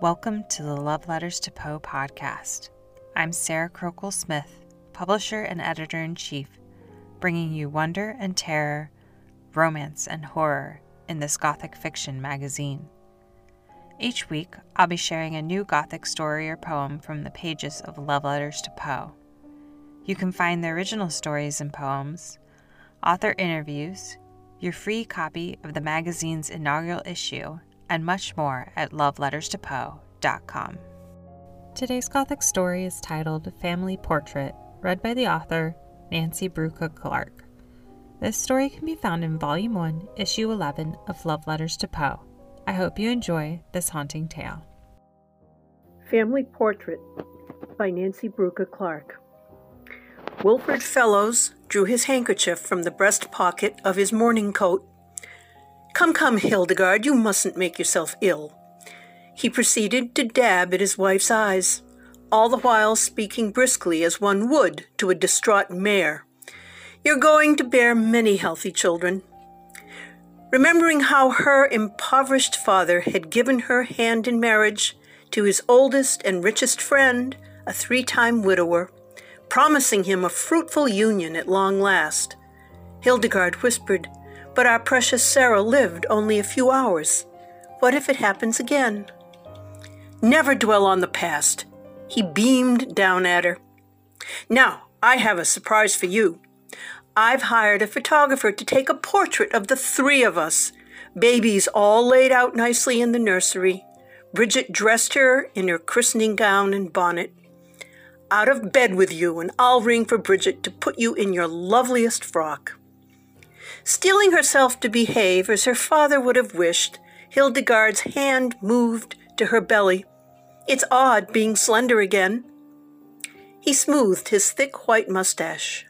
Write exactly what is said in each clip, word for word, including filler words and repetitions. Welcome to the Love Letters to Poe podcast. I'm Sarah Crockel-Smith, publisher and editor-in-chief, bringing you wonder and terror, romance and horror in this Gothic fiction magazine. Each week, I'll be sharing a new Gothic story or poem from the pages of Love Letters to Poe. You can find the original stories and poems, author interviews, your free copy of the magazine's inaugural issue, and much more at love letters to poe dot com. Today's Gothic story is titled Family Portrait, read by the author Nancy Bruca Clark. This story can be found in Volume one, Issue eleven of Love Letters to Poe. I hope you enjoy this haunting tale. Family Portrait by Nancy Bruca Clark. Wilfred Fellows drew his handkerchief from the breast pocket of his morning coat. "Come, come, Hildegard, you mustn't make yourself ill." He proceeded to dab at his wife's eyes, all the while speaking briskly as one would to a distraught mare. "You're going to bear many healthy children." Remembering how her impoverished father had given her hand in marriage to his oldest and richest friend, a three-time widower, promising him a fruitful union at long last, Hildegard whispered, "But our precious Sarah lived only a few hours. What if it happens again?" "Never dwell on the past," he beamed down at her. "Now, I have a surprise for you. I've hired a photographer to take a portrait of the three of us, babies all laid out nicely in the nursery. Bridget dressed her in her christening gown and bonnet. Out of bed with you, and I'll ring for Bridget to put you in your loveliest frock." Steeling herself to behave as her father would have wished, Hildegard's hand moved to her belly. "It's odd being slender again." He smoothed his thick white mustache.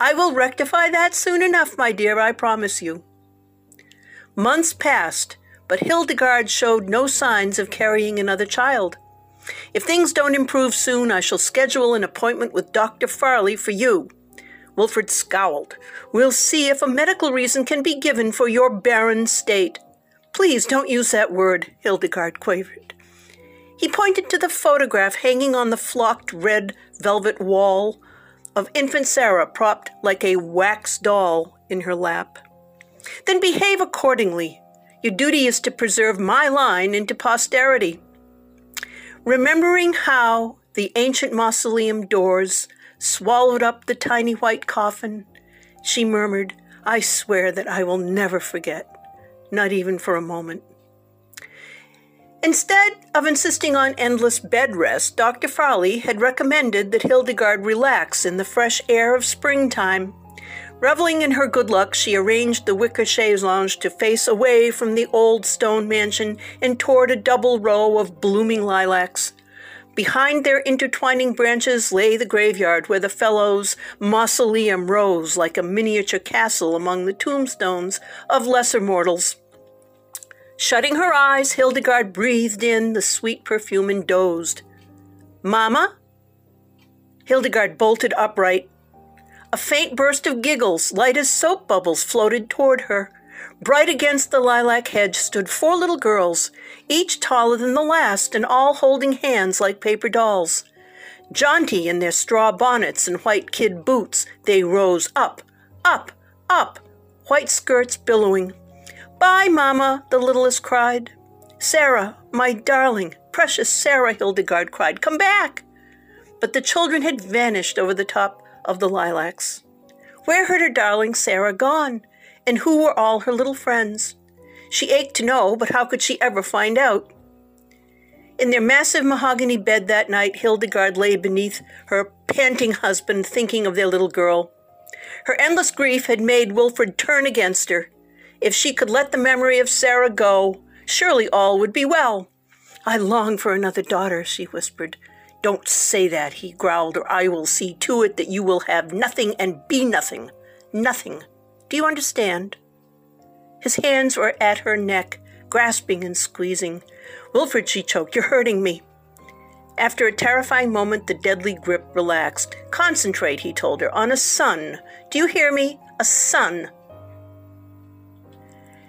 "I will rectify that soon enough, my dear, I promise you." Months passed, but Hildegard showed no signs of carrying another child. "If things don't improve soon, I shall schedule an appointment with Doctor Farley for you." Wilfred scowled. "We'll see if a medical reason can be given for your barren state." "Please don't use that word," Hildegard quavered. He pointed to the photograph hanging on the flocked red velvet wall of infant Sarah propped like a wax doll in her lap. "Then behave accordingly. Your duty is to preserve my line into posterity." Remembering how the ancient mausoleum doors swallowed up the tiny white coffin, she murmured, "I swear that I will never forget, not even for a moment." Instead of insisting on endless bed rest, Doctor Farley had recommended that Hildegard relax in the fresh air of springtime. Reveling in her good luck, she arranged the wicker chaise longue to face away from the old stone mansion and toward a double row of blooming lilacs. Behind their intertwining branches lay the graveyard where the Fellows' mausoleum rose like a miniature castle among the tombstones of lesser mortals. Shutting her eyes, Hildegard breathed in the sweet perfume and dozed. "Mama?" Hildegard bolted upright. A faint burst of giggles, light as soap bubbles, floated toward her. Bright against the lilac hedge stood four little girls, each taller than the last and all holding hands like paper dolls. Jaunty in their straw bonnets and white kid boots, they rose up, up, up, white skirts billowing. "Bye, Mama," the littlest cried. "Sarah, my darling, precious Sarah," Hildegard cried. "Come back." But the children had vanished over the top of the lilacs. Where had her darling Sarah gone? And who were all her little friends? She ached to know, but how could she ever find out? In their massive mahogany bed that night, Hildegard lay beneath her panting husband, thinking of their little girl. Her endless grief had made Wilfred turn against her. If she could let the memory of Sarah go, surely all would be well. "I long for another daughter," she whispered. "Don't say that," he growled, "or I will see to it that you will have nothing and be nothing. Nothing. Do you understand?" His hands were at her neck, grasping and squeezing. "Wilfred," she choked, "you're hurting me." After a terrifying moment, the deadly grip relaxed. "Concentrate," he told her, "on a son. Do you hear me? A son."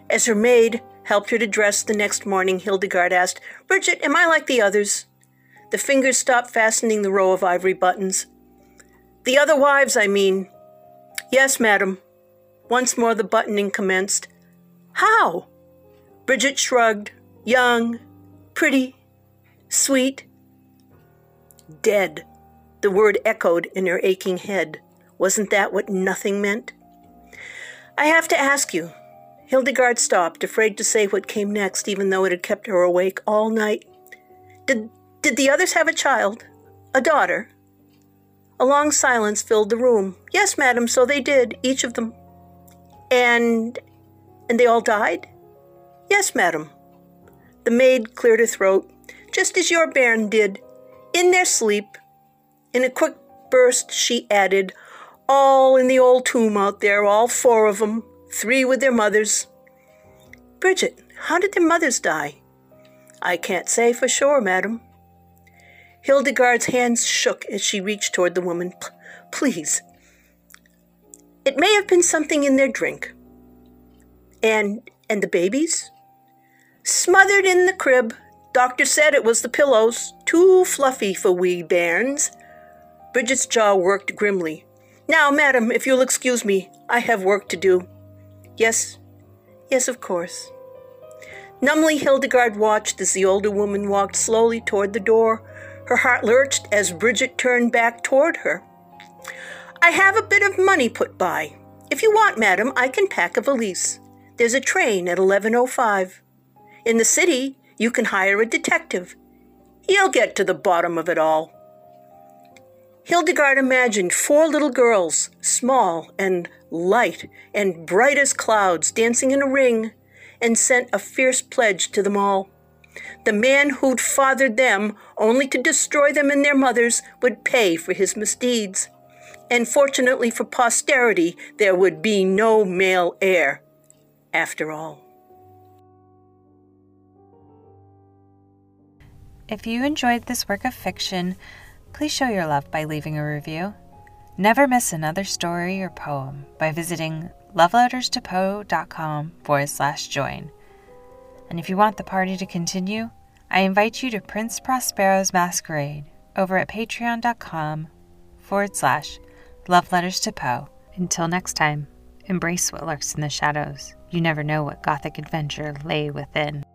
As her maid helped her to dress the next morning, Hildegard asked, "Bridget, am I like the others?" The fingers stopped fastening the row of ivory buttons. "The other wives, I mean." "Yes, madam." Once more the buttoning commenced. "How?" Bridget shrugged. "Young, pretty, sweet." Dead. The word echoed in her aching head. Wasn't that what nothing meant? "I have to ask you." Hildegard stopped, afraid to say what came next, even though it had kept her awake all night. Did, did the others have a child? A daughter?" A long silence filled the room. "Yes, madam, so they did, each of them." And and they all died?" "Yes, madam." The maid cleared her throat. "Just as your bairn did, in their sleep." In a quick burst, she added, "All in the old tomb out there, all four of them, three with their mothers." "Bridget, how did their mothers die?" "I can't say for sure, madam." Hildegard's hands shook as she reached toward the woman. "Please. It may have been something in their drink." And and the babies? "Smothered in the crib. Doctor said it was the pillows. Too fluffy for wee bairns." Bridget's jaw worked grimly. "Now, madam, if you'll excuse me, I have work to do." "Yes, yes, of course." Numbly, Hildegard watched as the older woman walked slowly toward the door. Her heart lurched as Bridget turned back toward her. "I have a bit of money put by. If you want, madam, I can pack a valise. There's a train at eleven oh five. In the city, you can hire a detective. He'll get to the bottom of it all." Hildegard imagined four little girls, small and light and bright as clouds, dancing in a ring, and sent a fierce pledge to them all. The man who'd fathered them, only to destroy them and their mothers, would pay for his misdeeds. And fortunately for posterity, there would be no male heir, after all. If you enjoyed this work of fiction, please show your love by leaving a review. Never miss another story or poem by visiting loveletterstopoe.com forward slash join. And if you want the party to continue, I invite you to Prince Prospero's Masquerade over at patreon.com forward slash Love Letters to Poe. Until next time, embrace what lurks in the shadows. You never know what gothic adventure lay within.